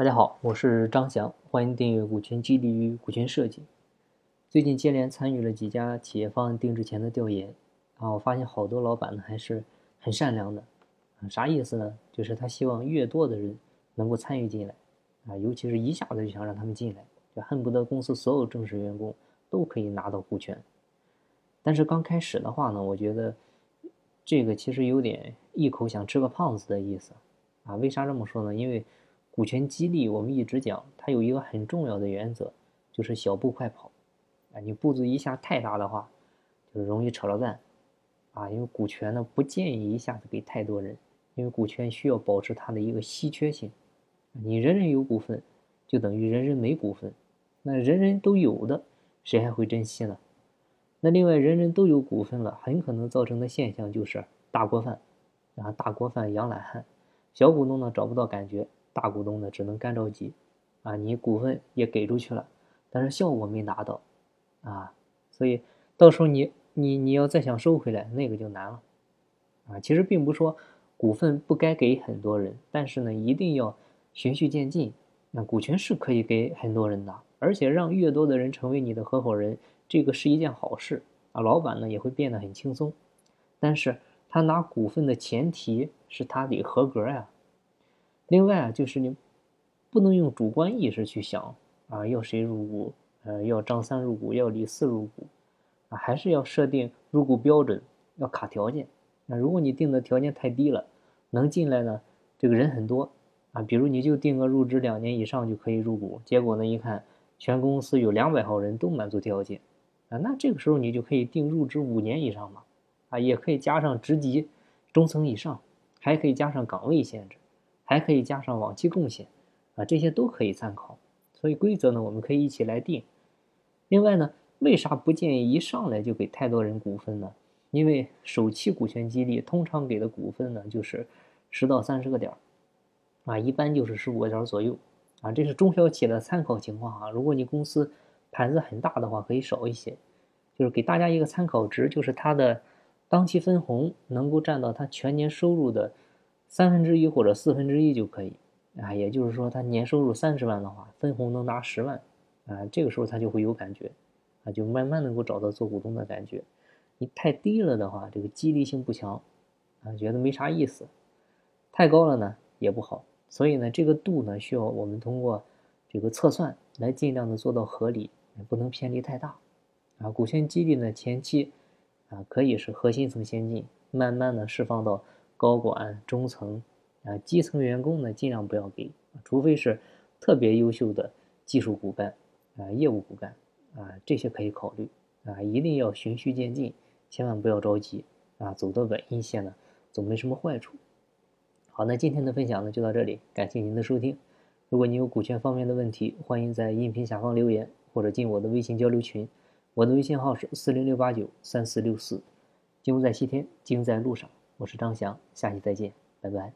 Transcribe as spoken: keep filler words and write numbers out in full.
大家好，我是张翔，欢迎订阅股权激励与股权设计。最近接连参与了几家企业方案定制前的调研啊，我发现好多老板呢还是很善良的啊，啥意思呢？就是他希望越多的人能够参与进来啊，尤其是一下子就想让他们进来，就恨不得公司所有正式员工都可以拿到股权。但是刚开始的话呢，我觉得这个其实有点一口想吃个胖子的意思啊。为啥这么说呢？因为股权激励我们一直讲，它有一个很重要的原则，就是小步快跑啊，你步子一下太大的话就容易扯了蛋啊。因为股权呢不建议一下子给太多人，因为股权需要保持它的一个稀缺性，你人人有股份就等于人人没股份，那人人都有的谁还会珍惜呢？那另外人人都有股份了，很可能造成的现象就是大锅饭啊，大锅饭养懒汉，小股东呢找不到感觉，大股东呢只能干着急啊，你股份也给出去了，但是效果没拿到啊，所以到时候你你你要再想收回来，那个就难了啊。其实并不是说股份不该给很多人，但是呢一定要循序渐进。那股权是可以给很多人的，而且让越多的人成为你的合伙人，这个是一件好事啊，老板呢也会变得很轻松。但是他拿股份的前提是他得合格呀、啊。另外啊，就是你不能用主观意识去想啊，要谁入股，呃，要张三入股，要李四入股啊，还是要设定入股标准，要卡条件。那、啊、如果你定的条件太低了，能进来呢，这个人很多啊，比如你就定个入职两年以上就可以入股，结果呢一看，全公司有两百号人都满足条件啊，那这个时候你就可以定入职五年以上嘛，啊，也可以加上职级中层以上，还可以加上岗位限制。还可以加上往期贡献啊，这些都可以参考。所以规则呢我们可以一起来定。另外呢，为啥不建议一上来就给太多人股份呢？因为首期股权激励通常给的股份呢就是十到三十个点啊，一般就是十五个点左右啊，这是中小企业的参考情况啊。如果你公司盘子很大的话可以少一些，就是给大家一个参考值，就是它的当期分红能够占到它全年收入的三分之一或者四分之一就可以啊，也就是说他年收入三十万的话，分红能拿十万啊，这个时候他就会有感觉啊，就慢慢能够找到做股东的感觉。你太低了的话，这个激励性不强啊，觉得没啥意思；太高了呢也不好。所以呢，这个度呢需要我们通过这个测算来尽量的做到合理，不能偏离太大啊。股权激励呢前期啊可以是核心层先进，慢慢的释放到高管、中层啊，基层员工呢尽量不要给，除非是特别优秀的技术骨干啊、业务骨干啊，这些可以考虑啊，一定要循序渐进，千万不要着急啊，走得稳一些呢，总没什么坏处。好，那今天的分享呢就到这里，感谢您的收听。如果您有股权方面的问题，欢迎在音频下方留言，或者进我的微信交流群，我的微信号是四零六八九三四六四。金不在西天，金在路上。我是张翔，下期再见，拜拜。